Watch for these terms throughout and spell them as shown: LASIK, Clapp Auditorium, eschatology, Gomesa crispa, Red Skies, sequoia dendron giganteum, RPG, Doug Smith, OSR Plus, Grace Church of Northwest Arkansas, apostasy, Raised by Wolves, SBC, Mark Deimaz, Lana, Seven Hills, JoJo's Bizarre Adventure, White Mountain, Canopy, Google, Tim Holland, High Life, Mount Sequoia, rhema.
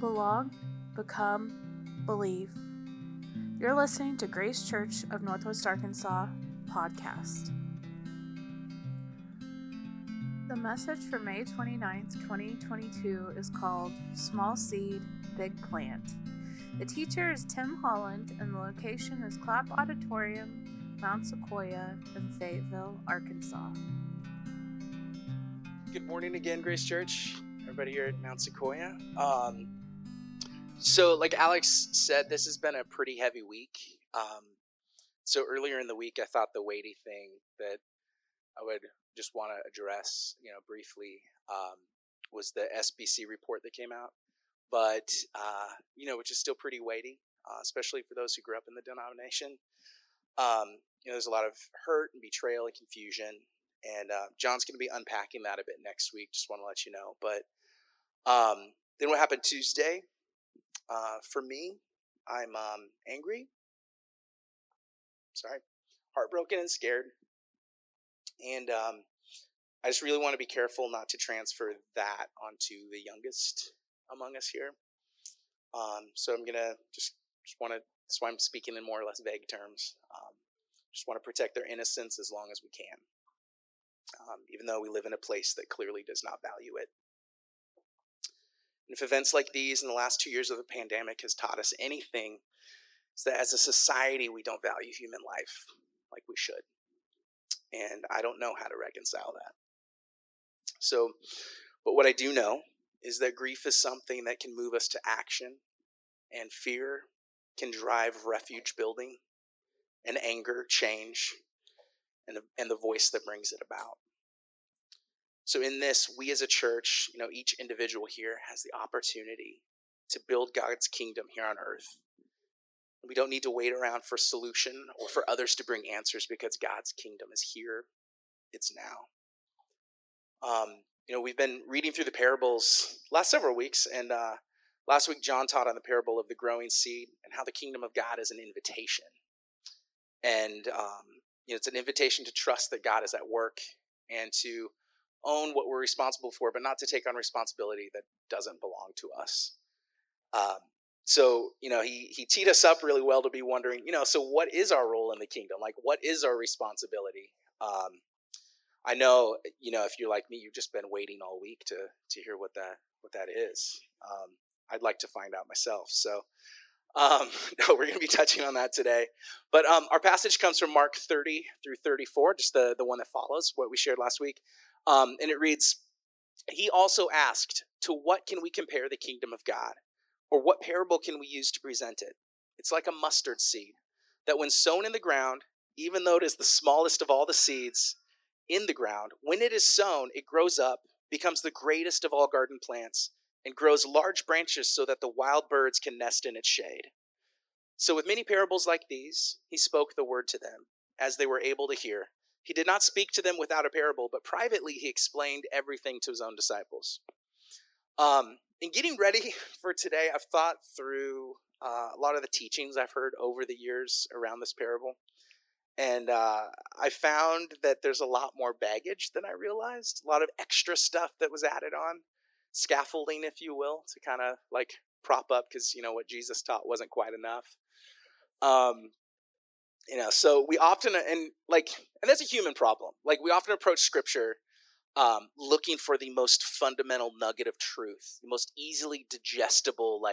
belong, become, believe. You're listening to Grace Church of Northwest Arkansas podcast. The message for May 29th, 2022 is called Small Seed, Big Plant. The teacher is Tim Holland and the location is Clapp Auditorium, Mount Sequoia in Fayetteville, Arkansas. Good morning again, Grace Church. Everybody here at Mount Sequoia. So like Alex said, this has been a pretty heavy week. So earlier in the week, I thought the weighty thing that I would just want to address, briefly, was the SBC report that came out, but, which is still pretty weighty, especially for those who grew up in the denomination. There's a lot of hurt and betrayal and confusion, and John's going to be unpacking that a bit next week. Just want to let you know. But then what happened Tuesday? For me, I'm angry, heartbroken and scared. And I just really want to be careful not to transfer that onto the youngest among us here. So I'm going to just want to, that's why I'm speaking in more or less vague terms. Just want to protect their innocence as long as we can, even though we live in a place that clearly does not value it. And if events like these in the last 2 years of the pandemic has taught us anything, it's that as a society, we don't value human life like we should. And I don't know how to reconcile that. So, but what I do know is that grief is something that can move us to action, and fear can drive refuge building, and anger, change, and the voice that brings it about. So in this, we as a church, each individual here has the opportunity to build God's kingdom here on earth. We don't need to wait around for a solution or for others to bring answers because God's kingdom is here. It's now. We've been reading through the parables last several weeks, and last week John taught on the parable of the growing seed and how the kingdom of God is an invitation. And, it's an invitation to trust that God is at work and to own what we're responsible for, but not to take on responsibility that doesn't belong to us. So, he teed us up really well to be wondering, so what is our role in the kingdom? Like, what is our responsibility? I know, if you're like me, you've just been waiting all week to hear what that is. I'd like to find out myself. So, we're going to be touching on that today. But our passage comes from Mark 30 through 34, just the one that follows what we shared last week. And it reads, "He also asked, 'To what can we compare the kingdom of God? Or what parable can we use to present it? It's like a mustard seed that when sown in the ground, even though it is the smallest of all the seeds in the ground, when it is sown, it grows up, becomes the greatest of all garden plants, and grows large branches so that the wild birds can nest in its shade.' So with many parables like these, he spoke the word to them as they were able to hear. He did not speak to them without a parable, but privately he explained everything to his own disciples." In getting ready for today, I've thought through a lot of the teachings I've heard over the years around this parable, and I found that there's a lot more baggage than I realized, a lot of extra stuff that was added on, scaffolding, if you will, to kind of like prop up, because, what Jesus taught wasn't quite enough. So we often, and that's a human problem, we often approach Scripture looking for the most fundamental nugget of truth, the most easily digestible,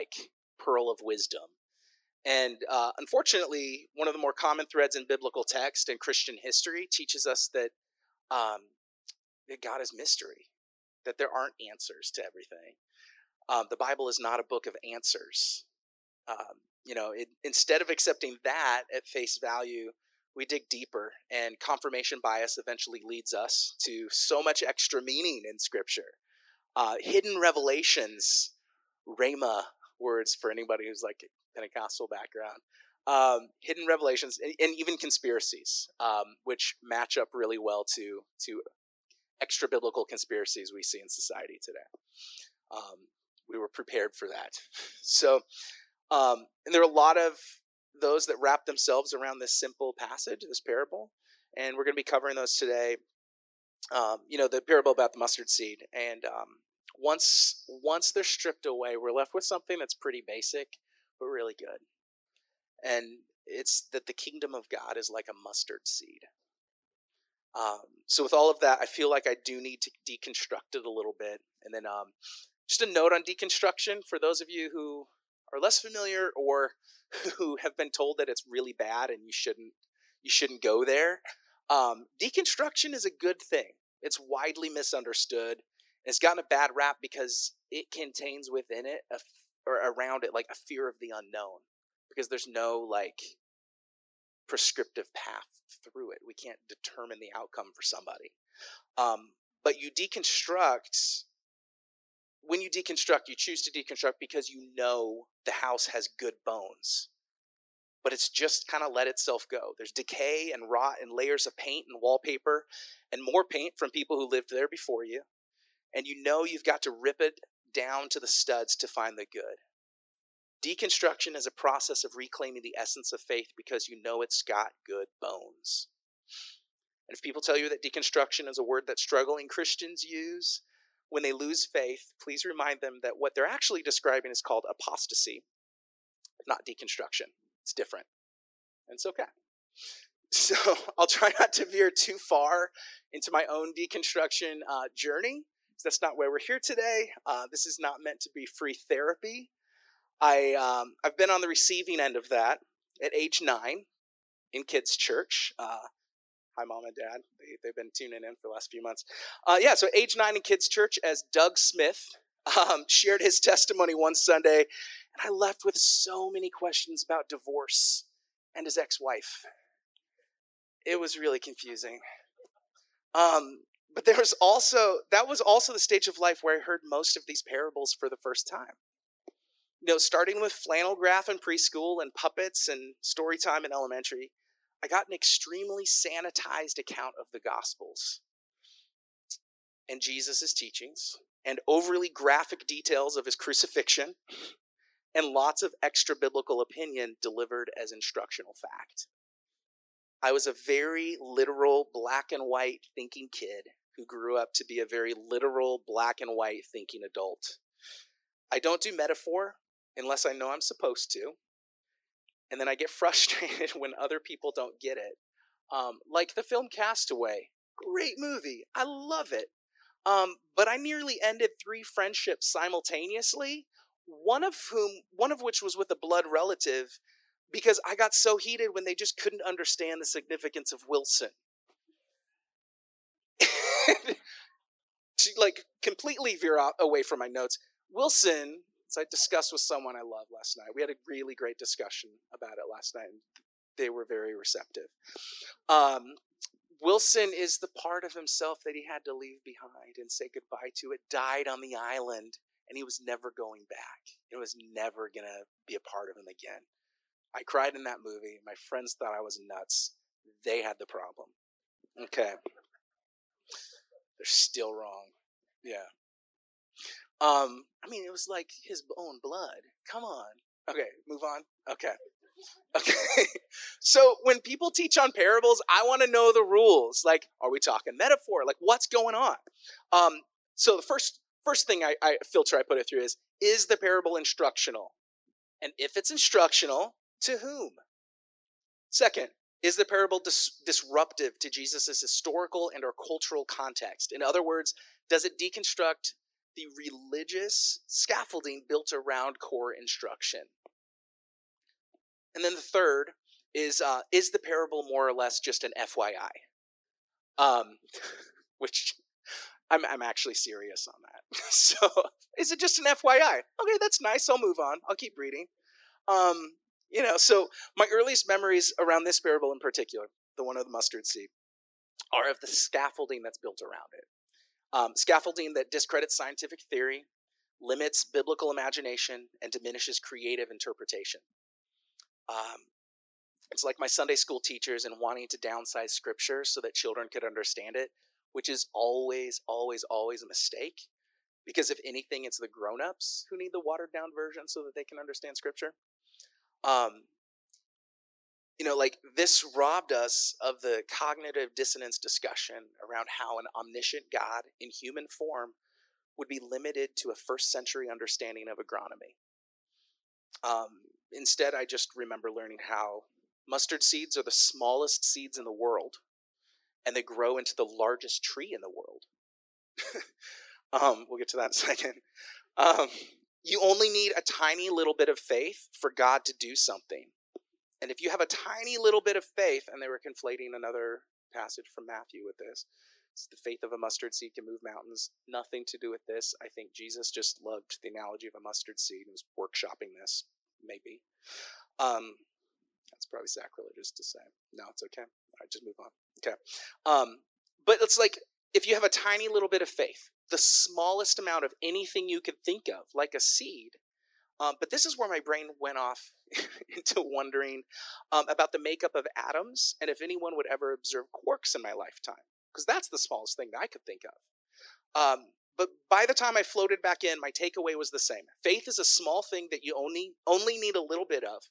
pearl of wisdom. And unfortunately, one of the more common threads in biblical text and Christian history teaches us that, that God is mystery, that there aren't answers to everything. The Bible is not a book of answers. Instead of accepting that at face value, we dig deeper, and confirmation bias eventually leads us to so much extra meaning in Scripture. Hidden revelations, rhema words for anybody who's Pentecostal background. Hidden revelations and even conspiracies, which match up really well to extra biblical conspiracies we see in society today. We were prepared for that. So, and there are a lot of those that wrap themselves around this simple passage, this parable, and we're going to be covering those today. The parable about the mustard seed, and Once they're stripped away, we're left with something that's pretty basic, but really good. And it's that the kingdom of God is like a mustard seed. So with all of that, I feel like I do need to deconstruct it a little bit. And then just a note on deconstruction for those of you who are less familiar or who have been told that it's really bad and you shouldn't go there. Deconstruction is a good thing. It's widely misunderstood. It's gotten a bad rap because it contains within it around it like a fear of the unknown, because there's no like prescriptive path through it. We can't determine the outcome for somebody. But you deconstruct. When you deconstruct, you choose to deconstruct because you know the house has good bones, but it's just kind of let itself go. There's decay and rot and layers of paint and wallpaper and more paint from people who lived there before you. And you know you've got to rip it down to the studs to find the good. Deconstruction is a process of reclaiming the essence of faith because you know it's got good bones. And if people tell you that deconstruction is a word that struggling Christians use when they lose faith, please remind them that what they're actually describing is called apostasy, not deconstruction. It's different. And it's okay. So I'll try not to veer too far into my own deconstruction journey. That's not why we're here today. This is not meant to be free therapy. I've been on the receiving end of that at age 9 in kids' church. Hi, Mom and Dad. They've been tuning in for the last few months. So age 9 in kids' church, as Doug Smith shared his testimony one Sunday, and I left with so many questions about divorce and his ex-wife. It was really confusing. But that was also the stage of life where I heard most of these parables for the first time. You know, starting with flannel graph in preschool and puppets and story time in elementary, I got an extremely sanitized account of the Gospels and Jesus' teachings and overly graphic details of his crucifixion and lots of extra biblical opinion delivered as instructional fact. I was a very literal, black and white thinking kid who grew up to be a very literal, black and white thinking adult. I don't do metaphor unless I know I'm supposed to. And then I get frustrated when other people don't get it. Like the film Castaway. Great movie. I love it. But I nearly ended 3 friendships simultaneously, one of which was with a blood relative, because I got so heated when they just couldn't understand the significance of Wilson. To like completely veer away from my notes. Wilson, as I discussed with someone I love last night, we had a really great discussion about it last night, and they were very receptive. Wilson is the part of himself that he had to leave behind and say goodbye to. It died on the island, and he was never going back. It was never going to be a part of him again. I cried in that movie. My friends thought I was nuts. They had the problem. Okay. They're still wrong. Yeah. It was like his own blood. Come on. Okay, move on. Okay. So when people teach on parables, I want to know the rules. Like, are we talking metaphor? Like, what's going on? So the first thing I put it through is the parable instructional? And if it's instructional, to whom? Second, is the parable disruptive to Jesus' historical and or cultural context? In other words, does it deconstruct the religious scaffolding built around core instruction? And then the third is the parable more or less just an FYI? Which I'm actually serious on that. So is it just an FYI? Okay, that's nice. I'll move on. I'll keep reading. So my earliest memories around this parable in particular, the one of the mustard seed, are of the scaffolding that's built around it. Scaffolding that discredits scientific theory, limits biblical imagination, and diminishes creative interpretation. It's like my Sunday school teachers and wanting to downsize scripture so that children could understand it, which is always, always, always a mistake. Because if anything, it's the grown-ups who need the watered-down version so that they can understand scripture. This robbed us of the cognitive dissonance discussion around how an omniscient God in human form would be limited to a first century understanding of agronomy. Instead, I just remember learning how mustard seeds are the smallest seeds in the world, and they grow into the largest tree in the world. We'll get to that in a second. You only need a tiny little bit of faith for God to do something. And if you have a tiny little bit of faith, and they were conflating another passage from Matthew with this, it's the faith of a mustard seed can move mountains. Nothing to do with this. I think Jesus just loved the analogy of a mustard seed and was workshopping this, maybe. That's probably sacrilegious to say. No, it's okay. All right, just move on. Okay. But it's like, if you have a tiny little bit of faith, the smallest amount of anything you could think of, like a seed. But this is where my brain went off into wondering about the makeup of atoms and if anyone would ever observe quarks in my lifetime, because that's the smallest thing that I could think of. But by the time I floated back in, my takeaway was the same. Faith is a small thing that you only need a little bit of,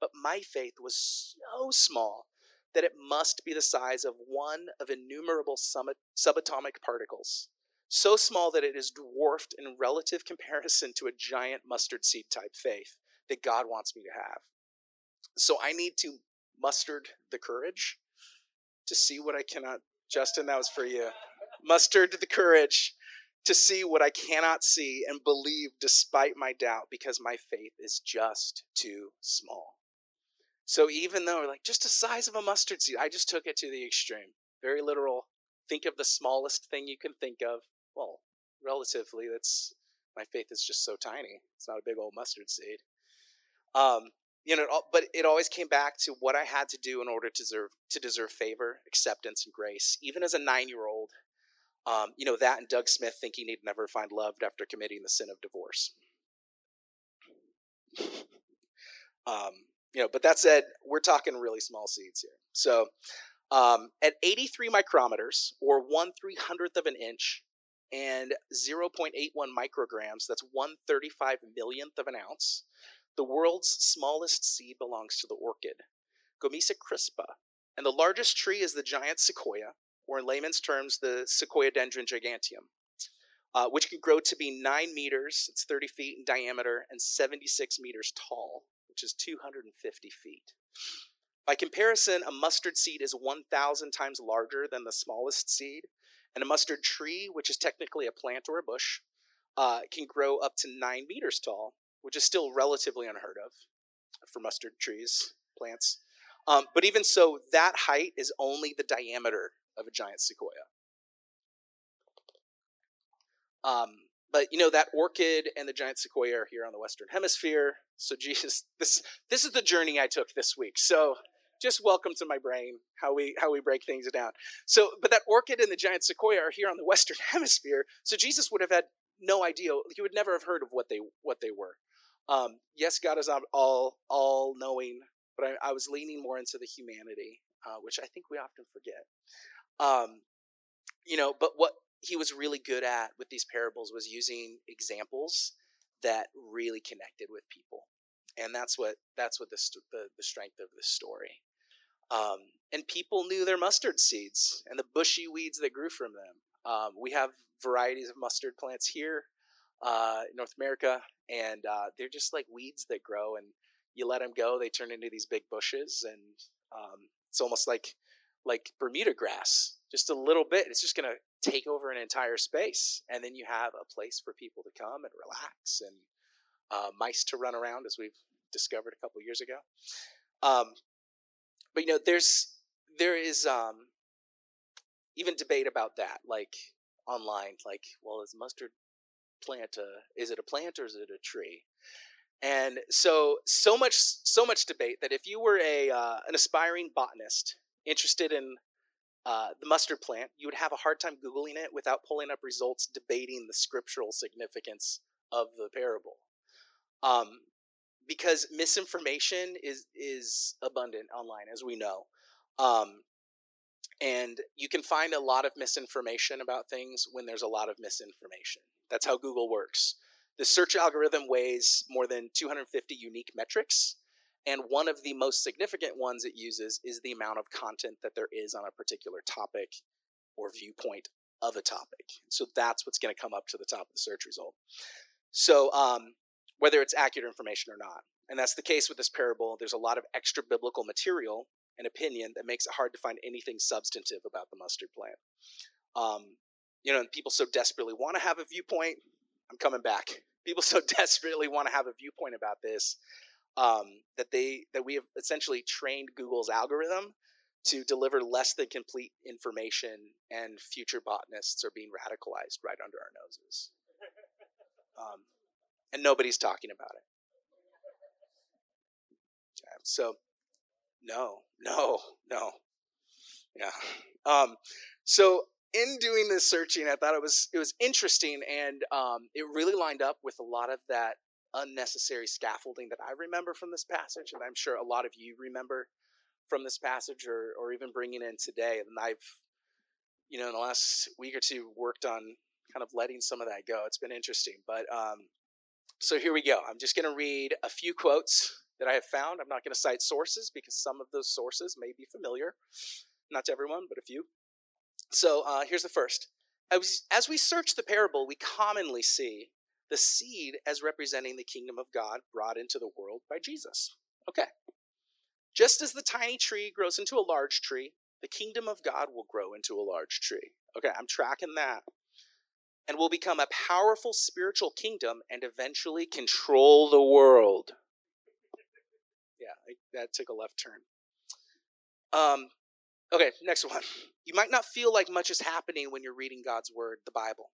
but my faith was so small that it must be the size of one of innumerable subatomic particles, so small that it is dwarfed in relative comparison to a giant mustard seed type faith that God wants me to have. So I need to mustard the courage to see what I cannot, Justin, that was for you. Mustard the courage to see what I cannot see and believe despite my doubt, because my faith is just too small. So even though we're like, just the size of a mustard seed, I just took it to the extreme. Very literal. Think of the smallest thing you can think of. Well, relatively, that's, my faith is just so tiny. It's not a big old mustard seed. But it always came back to what I had to do in order to deserve favor, acceptance, and grace. Even as a 9-year-old, that and Doug Smith thinking he'd never find love after committing the sin of divorce. But that said, we're talking really small seeds here. So at 83 micrometers, or 1/300th of an inch, and 0.81 micrograms, that's 1/35 millionth of an ounce, the world's smallest seed belongs to the orchid, Gomesa crispa. And the largest tree is the giant sequoia, or in layman's terms, the sequoia dendron giganteum, which can grow to be 9 meters, it's 30 feet in diameter, and 76 meters tall, which is 250 feet. By comparison, a mustard seed is 1,000 times larger than the smallest seed, and a mustard tree, which is technically a plant or a bush, can grow up to 9 meters tall, which is still relatively unheard of for mustard trees, plants. But even so, that height is only the diameter of a giant sequoia. But that orchid and the giant sequoia are here on the Western Hemisphere. So Jesus, this is the journey I took this week. So just welcome to my brain, how we break things down. So, but that orchid and the giant sequoia are here on the Western Hemisphere. So Jesus would have had no idea. He would never have heard of what they were. Yes, God is all knowing, but I was leaning more into the humanity, which I think we often forget. But what he was really good at with these parables was using examples that really connected with people, and that's what the strength of this story. And people knew their mustard seeds and the bushy weeds that grew from them. We have varieties of mustard plants here in North America, and they're just like weeds that grow, and you let them go, they turn into these big bushes, and it's almost like Bermuda grass. Just a little bit, it's just going to take over an entire space. And then you have a place for people to come and relax, and mice to run around, as we've discovered a couple years ago. There is even debate about that, like online, like, well, is mustard plant, is it a plant or is it a tree? And so much debate that if you were an aspiring botanist interested in the mustard plant, you would have a hard time Googling it without pulling up results debating the scriptural significance of the parable. Because misinformation is abundant online, as we know. And you can find a lot of misinformation about things when there's a lot of misinformation. That's how Google works. The search algorithm weighs more than 250 unique metrics. And one of the most significant ones it uses is the amount of content that there is on a particular topic or viewpoint of a topic. So that's what's going to come up to the top of the search result. So whether it's accurate information or not. And that's the case with this parable. There's a lot of extra biblical material and opinion that makes it hard to find anything substantive about the mustard plant. You know, and people so desperately want to have a viewpoint. I'm coming back. People so desperately want to have a viewpoint about this that we have essentially trained Google's algorithm to deliver less than complete information, and future botanists are being radicalized right under our noses. And nobody's talking about it. Okay, so, no. Yeah. So in doing this searching, I thought it was interesting, and it really lined up with a lot of that unnecessary scaffolding that I remember from this passage, and I'm sure a lot of you remember from this passage, or even bringing in today. And I've, you know, in the last week or two, worked on kind of letting some of that go. It's been interesting. But so here we go. I'm just going to read a few quotes that I have found. I'm not going to cite sources because some of those sources may be familiar. Not to everyone, but a few. So here's the first. As we search the parable, we commonly see the seed as representing the kingdom of God brought into the world by Jesus. Okay. Just as the tiny tree grows into a large tree, the kingdom of God will grow into a large tree. Okay, I'm tracking that. And will become a powerful spiritual kingdom and eventually control the world. Yeah, that took a left turn. Okay, next one. You might not feel like much is happening when you're reading God's word, the Bible.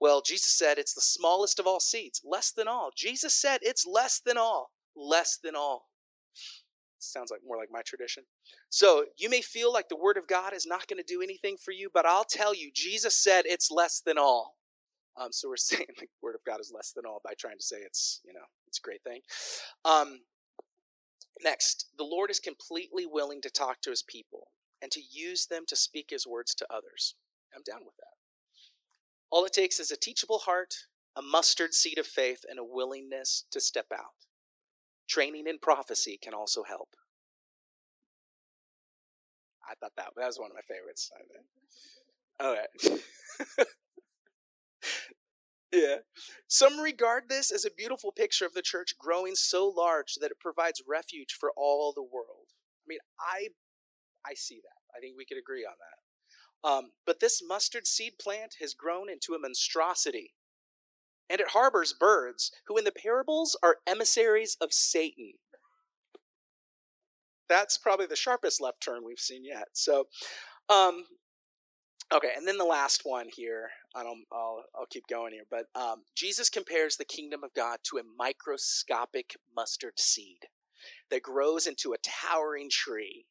Well, Jesus said it's the smallest of all seeds, less than all. Jesus said it's less than all, less than all. Sounds like more like my tradition. So you may feel like the word of God is not going to do anything for you, but I'll tell you, Jesus said it's less than all. So we're saying the word of God is less than all by trying to say it's, you know, it's a great thing. Next, the Lord is completely willing to talk to his people and to use them to speak his words to others. I'm down with that. All it takes is a teachable heart, a mustard seed of faith, and a willingness to step out. Training in prophecy can also help. I thought that was one of my favorites. All right. Yeah. Some regard this as a beautiful picture of the church growing so large that it provides refuge for all the world. I mean, I see that. I think we could agree on that. But this mustard seed plant has grown into a monstrosity. And it harbors birds, who in the parables are emissaries of Satan. That's probably the sharpest left turn we've seen yet. So, okay, and then the last one here. I'll keep going here. But Jesus compares the kingdom of God to a microscopic mustard seed that grows into a towering tree.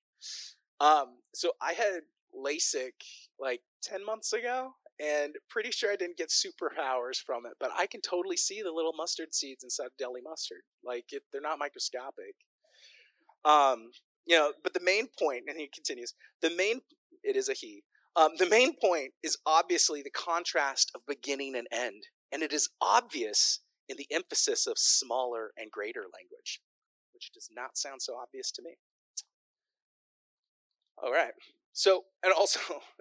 So I had LASIK like 10 months ago. And pretty sure I didn't get superpowers from it, but I can totally see the little mustard seeds inside deli mustard. Like, they're not microscopic. You know, but the main point, and he continues, the main point is obviously the contrast of beginning and end. And it is obvious in the emphasis of smaller and greater language, which does not sound so obvious to me. All right. So, and also,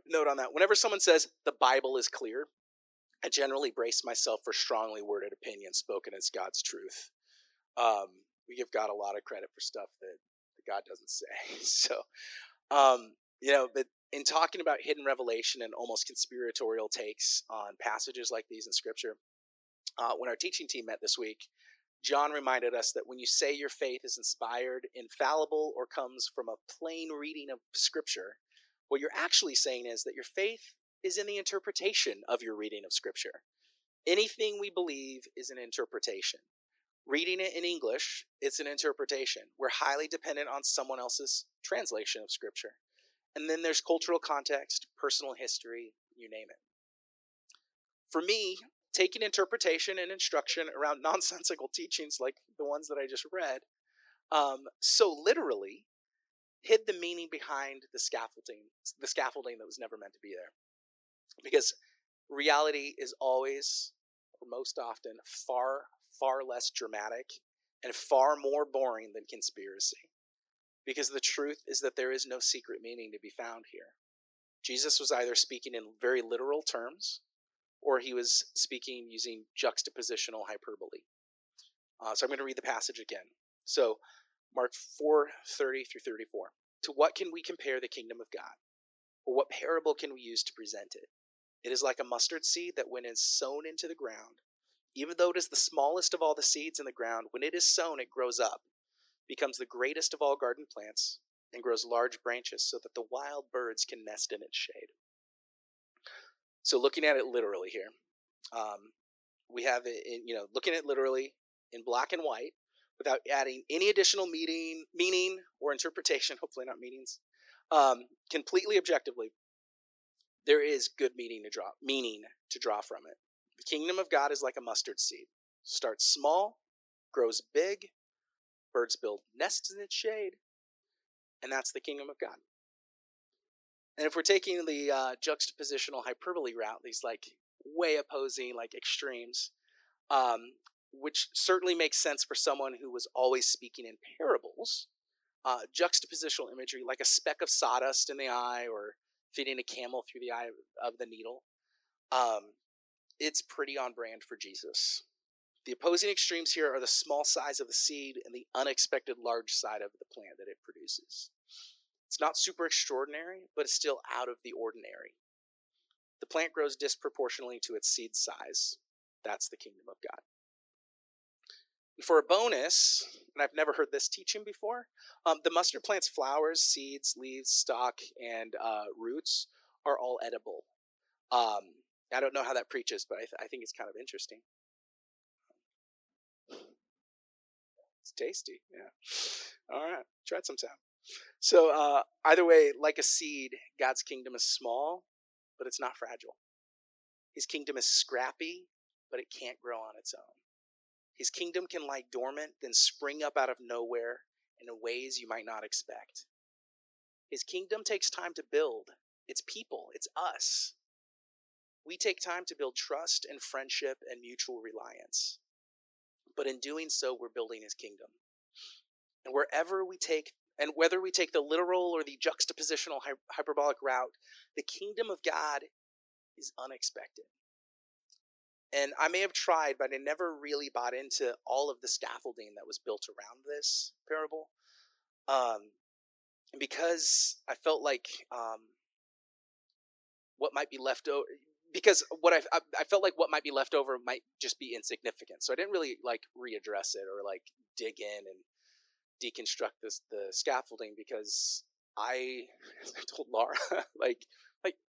note on that, whenever someone says, the Bible is clear, I generally brace myself for strongly worded opinions spoken as God's truth. We give God a lot of credit for stuff that God doesn't say. So, you know, but in talking about hidden revelation and almost conspiratorial takes on passages like these in Scripture, when our teaching team met this week, John reminded us that when you say your faith is inspired, infallible, or comes from a plain reading of Scripture, what you're actually saying is that your faith is in the interpretation of your reading of Scripture. Anything we believe is an interpretation. Reading it in English, it's an interpretation. We're highly dependent on someone else's translation of Scripture. And then there's cultural context, personal history, you name it. For me, taking interpretation and instruction around nonsensical teachings like the ones that I just read, so literally, hid the meaning behind the scaffolding that was never meant to be there. Because reality is always, or most often, far, far less dramatic and far more boring than conspiracy. Because the truth is that there is no secret meaning to be found here. Jesus was either speaking in very literal terms, or he was speaking using juxtapositional hyperbole. So I'm going to read the passage again. So Mark 4:30 through 34. To what can we compare the kingdom of God? Or what parable can we use to present it? It is like a mustard seed that when it's sown into the ground, even though it is the smallest of all the seeds in the ground, when it is sown, it grows up, becomes the greatest of all garden plants, and grows large branches so that the wild birds can nest in its shade. So looking at it literally here, we have it in, looking at it literally in black and white without adding any additional meaning or interpretation, hopefully not meanings, completely objectively, there is good meaning to draw from it. The kingdom of God is like a mustard seed. Starts small, grows big, birds build nests in its shade, and that's the kingdom of God. And if we're taking the juxtapositional hyperbole route, these way opposing extremes, which certainly makes sense for someone who was always speaking in parables, juxtapositional imagery, like a speck of sawdust in the eye or fitting a camel through the eye of the needle, it's pretty on brand for Jesus. The opposing extremes here are the small size of the seed and the unexpected large side of the plant that it produces. It's not super extraordinary, but it's still out of the ordinary. The plant grows disproportionately to its seed size. That's the kingdom of God. And for a bonus, and I've never heard this teaching before, the mustard plant's flowers, seeds, leaves, stalk, and roots are all edible. I don't know how that preaches, but I think it's kind of interesting. It's tasty, yeah. All right, try it sometime. So either way, like a seed, God's kingdom is small, but it's not fragile. His kingdom is scrappy, but it can't grow on its own. His kingdom can lie dormant, then spring up out of nowhere in ways you might not expect. His kingdom takes time to build. It's people, it's us. We take time to build trust and friendship and mutual reliance. But in doing so, we're building his kingdom. And whether we take the literal or the juxtapositional hyperbolic route, the kingdom of God is unexpected. And I may have tried, but I never really bought into all of the scaffolding that was built around this parable. Because I felt like what might be left over, because what I felt like what might be left over might just be insignificant. So I didn't really readdress it or dig in and deconstruct the scaffolding, because as I told Laura,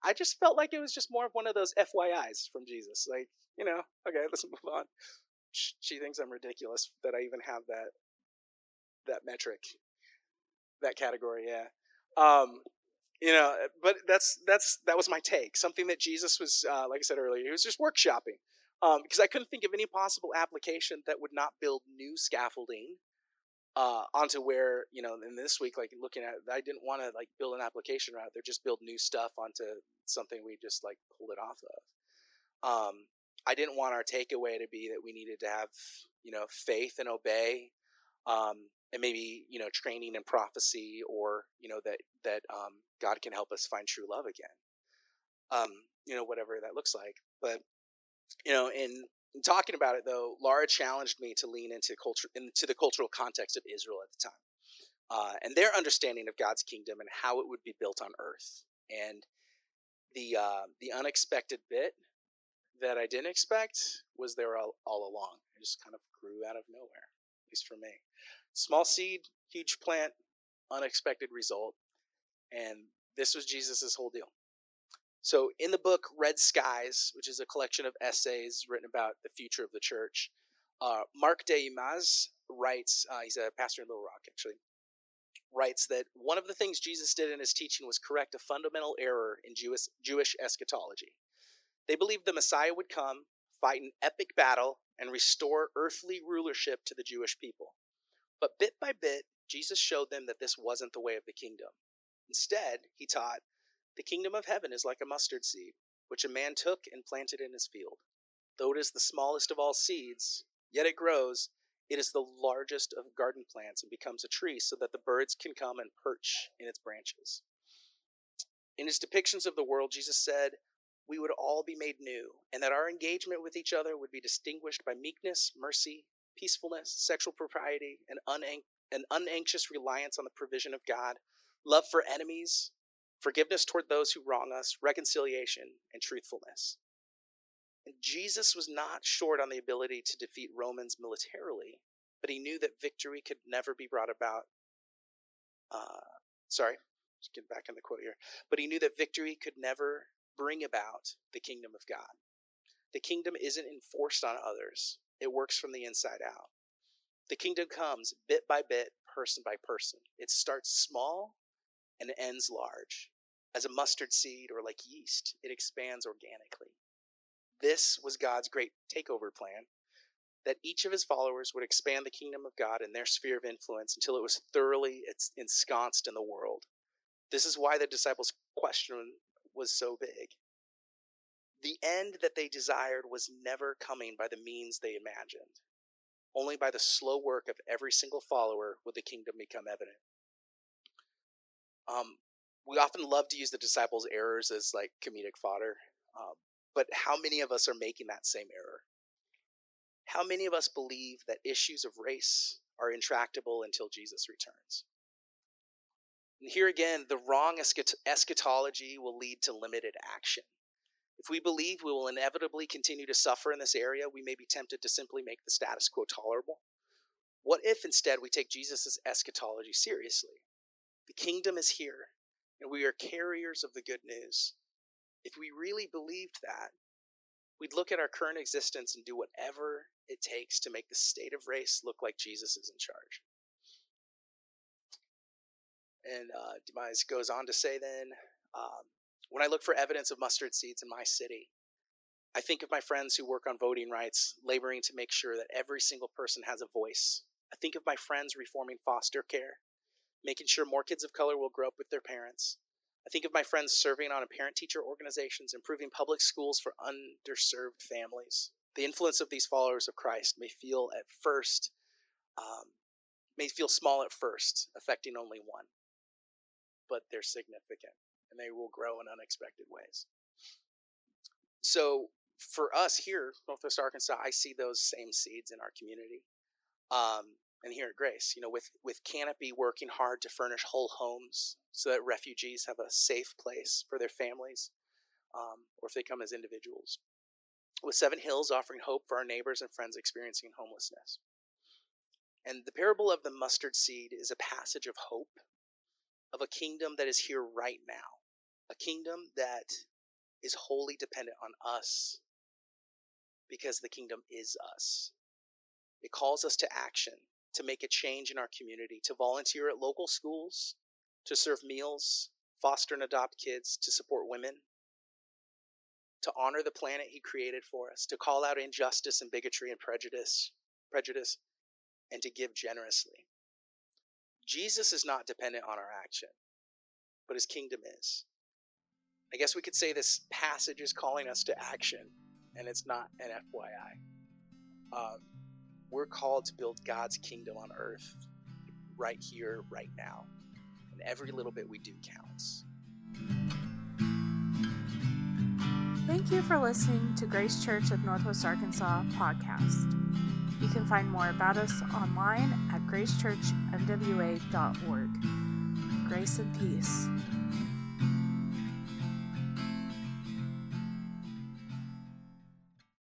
I just felt like it was just more of one of those FYIs from Jesus. Okay, let's move on. She thinks I'm ridiculous that I even have that metric, that category. Yeah. But that was my take. Something that Jesus was, like I said earlier, he was just workshopping, because I couldn't think of any possible application that would not build new scaffolding onto where, in this week, looking at it, I didn't want to build an application route there, just build new stuff onto something we just pulled it off of. I didn't want our takeaway to be that we needed to have, faith and obey, and maybe, training and prophecy, or, that God can help us find true love again, whatever that looks like. But, in talking about it, though, Laura challenged me to lean into the cultural context of Israel at the time, and their understanding of God's kingdom and how it would be built on earth. And the unexpected bit that I didn't expect was there all along. It just kind of grew out of nowhere, at least for me. Small seed, huge plant, unexpected result. And this was Jesus' whole deal. So in the book Red Skies, which is a collection of essays written about the future of the church, Mark Deimaz writes, he's a pastor in Little Rock actually, writes that one of the things Jesus did in his teaching was correct a fundamental error in Jewish eschatology. They believed the Messiah would come, fight an epic battle, and restore earthly rulership to the Jewish people. But bit by bit, Jesus showed them that this wasn't the way of the kingdom. Instead, he taught, the kingdom of heaven is like a mustard seed, which a man took and planted in his field. Though it is the smallest of all seeds, yet it grows. It is the largest of garden plants and becomes a tree so that the birds can come and perch in its branches. In his depictions of the world, Jesus said, we would all be made new, and that our engagement with each other would be distinguished by meekness, mercy, peacefulness, sexual propriety, and an unanxious reliance on the provision of God, love for enemies, forgiveness toward those who wrong us, reconciliation, and truthfulness. And Jesus was not short on the ability to defeat Romans militarily, but he knew that victory could never be brought about. Just getting back in the quote here. But he knew that victory could never bring about the kingdom of God. The kingdom isn't enforced on others. It works from the inside out. The kingdom comes bit by bit, person by person. It starts small and ends large. As a mustard seed or like yeast, it expands organically. This was God's great takeover plan, that each of his followers would expand the kingdom of God in their sphere of influence until it was thoroughly ensconced in the world. This is why the disciples' question was so big. The end that they desired was never coming by the means they imagined. Only by the slow work of every single follower would the kingdom become evident. We often love to use the disciples' errors as like comedic fodder, but how many of us are making that same error? How many of us believe that issues of race are intractable until Jesus returns? And here again, the wrong eschatology will lead to limited action. If we believe we will inevitably continue to suffer in this area, we may be tempted to simply make the status quo tolerable. What if instead we take Jesus' eschatology seriously? The kingdom is here, and we are carriers of the good news. If we really believed that, we'd look at our current existence and do whatever it takes to make the state of race look like Jesus is in charge. And Deimaz goes on to say then, when I look for evidence of mustard seeds in my city, I think of my friends who work on voting rights, laboring to make sure that every single person has a voice. I think of my friends reforming foster care, making sure more kids of color will grow up with their parents. I think of my friends serving on parent-teacher organizations, improving public schools for underserved families. The influence of these followers of Christ may feel small at first, affecting only one, but they're significant, and they will grow in unexpected ways. So for us here, Northwest Arkansas, I see those same seeds in our community. And here at Grace, with Canopy working hard to furnish whole homes so that refugees have a safe place for their families, or if they come as individuals. With Seven Hills offering hope for our neighbors and friends experiencing homelessness. And the parable of the mustard seed is a passage of hope, of a kingdom that is here right now, a kingdom that is wholly dependent on us because the kingdom is us. It calls us to action, to make a change in our community, to volunteer at local schools, to serve meals, foster and adopt kids, to support women, to honor the planet he created for us, to call out injustice and bigotry and prejudice, and to give generously. Jesus is not dependent on our action, but his kingdom is. I guess we could say this passage is calling us to action, and it's not an FYI. We're called to build God's kingdom on earth right here, right now. And every little bit we do counts. Thank you for listening to Grace Church of Northwest Arkansas podcast. You can find more about us online at gracechurchmwa.org. Grace and peace.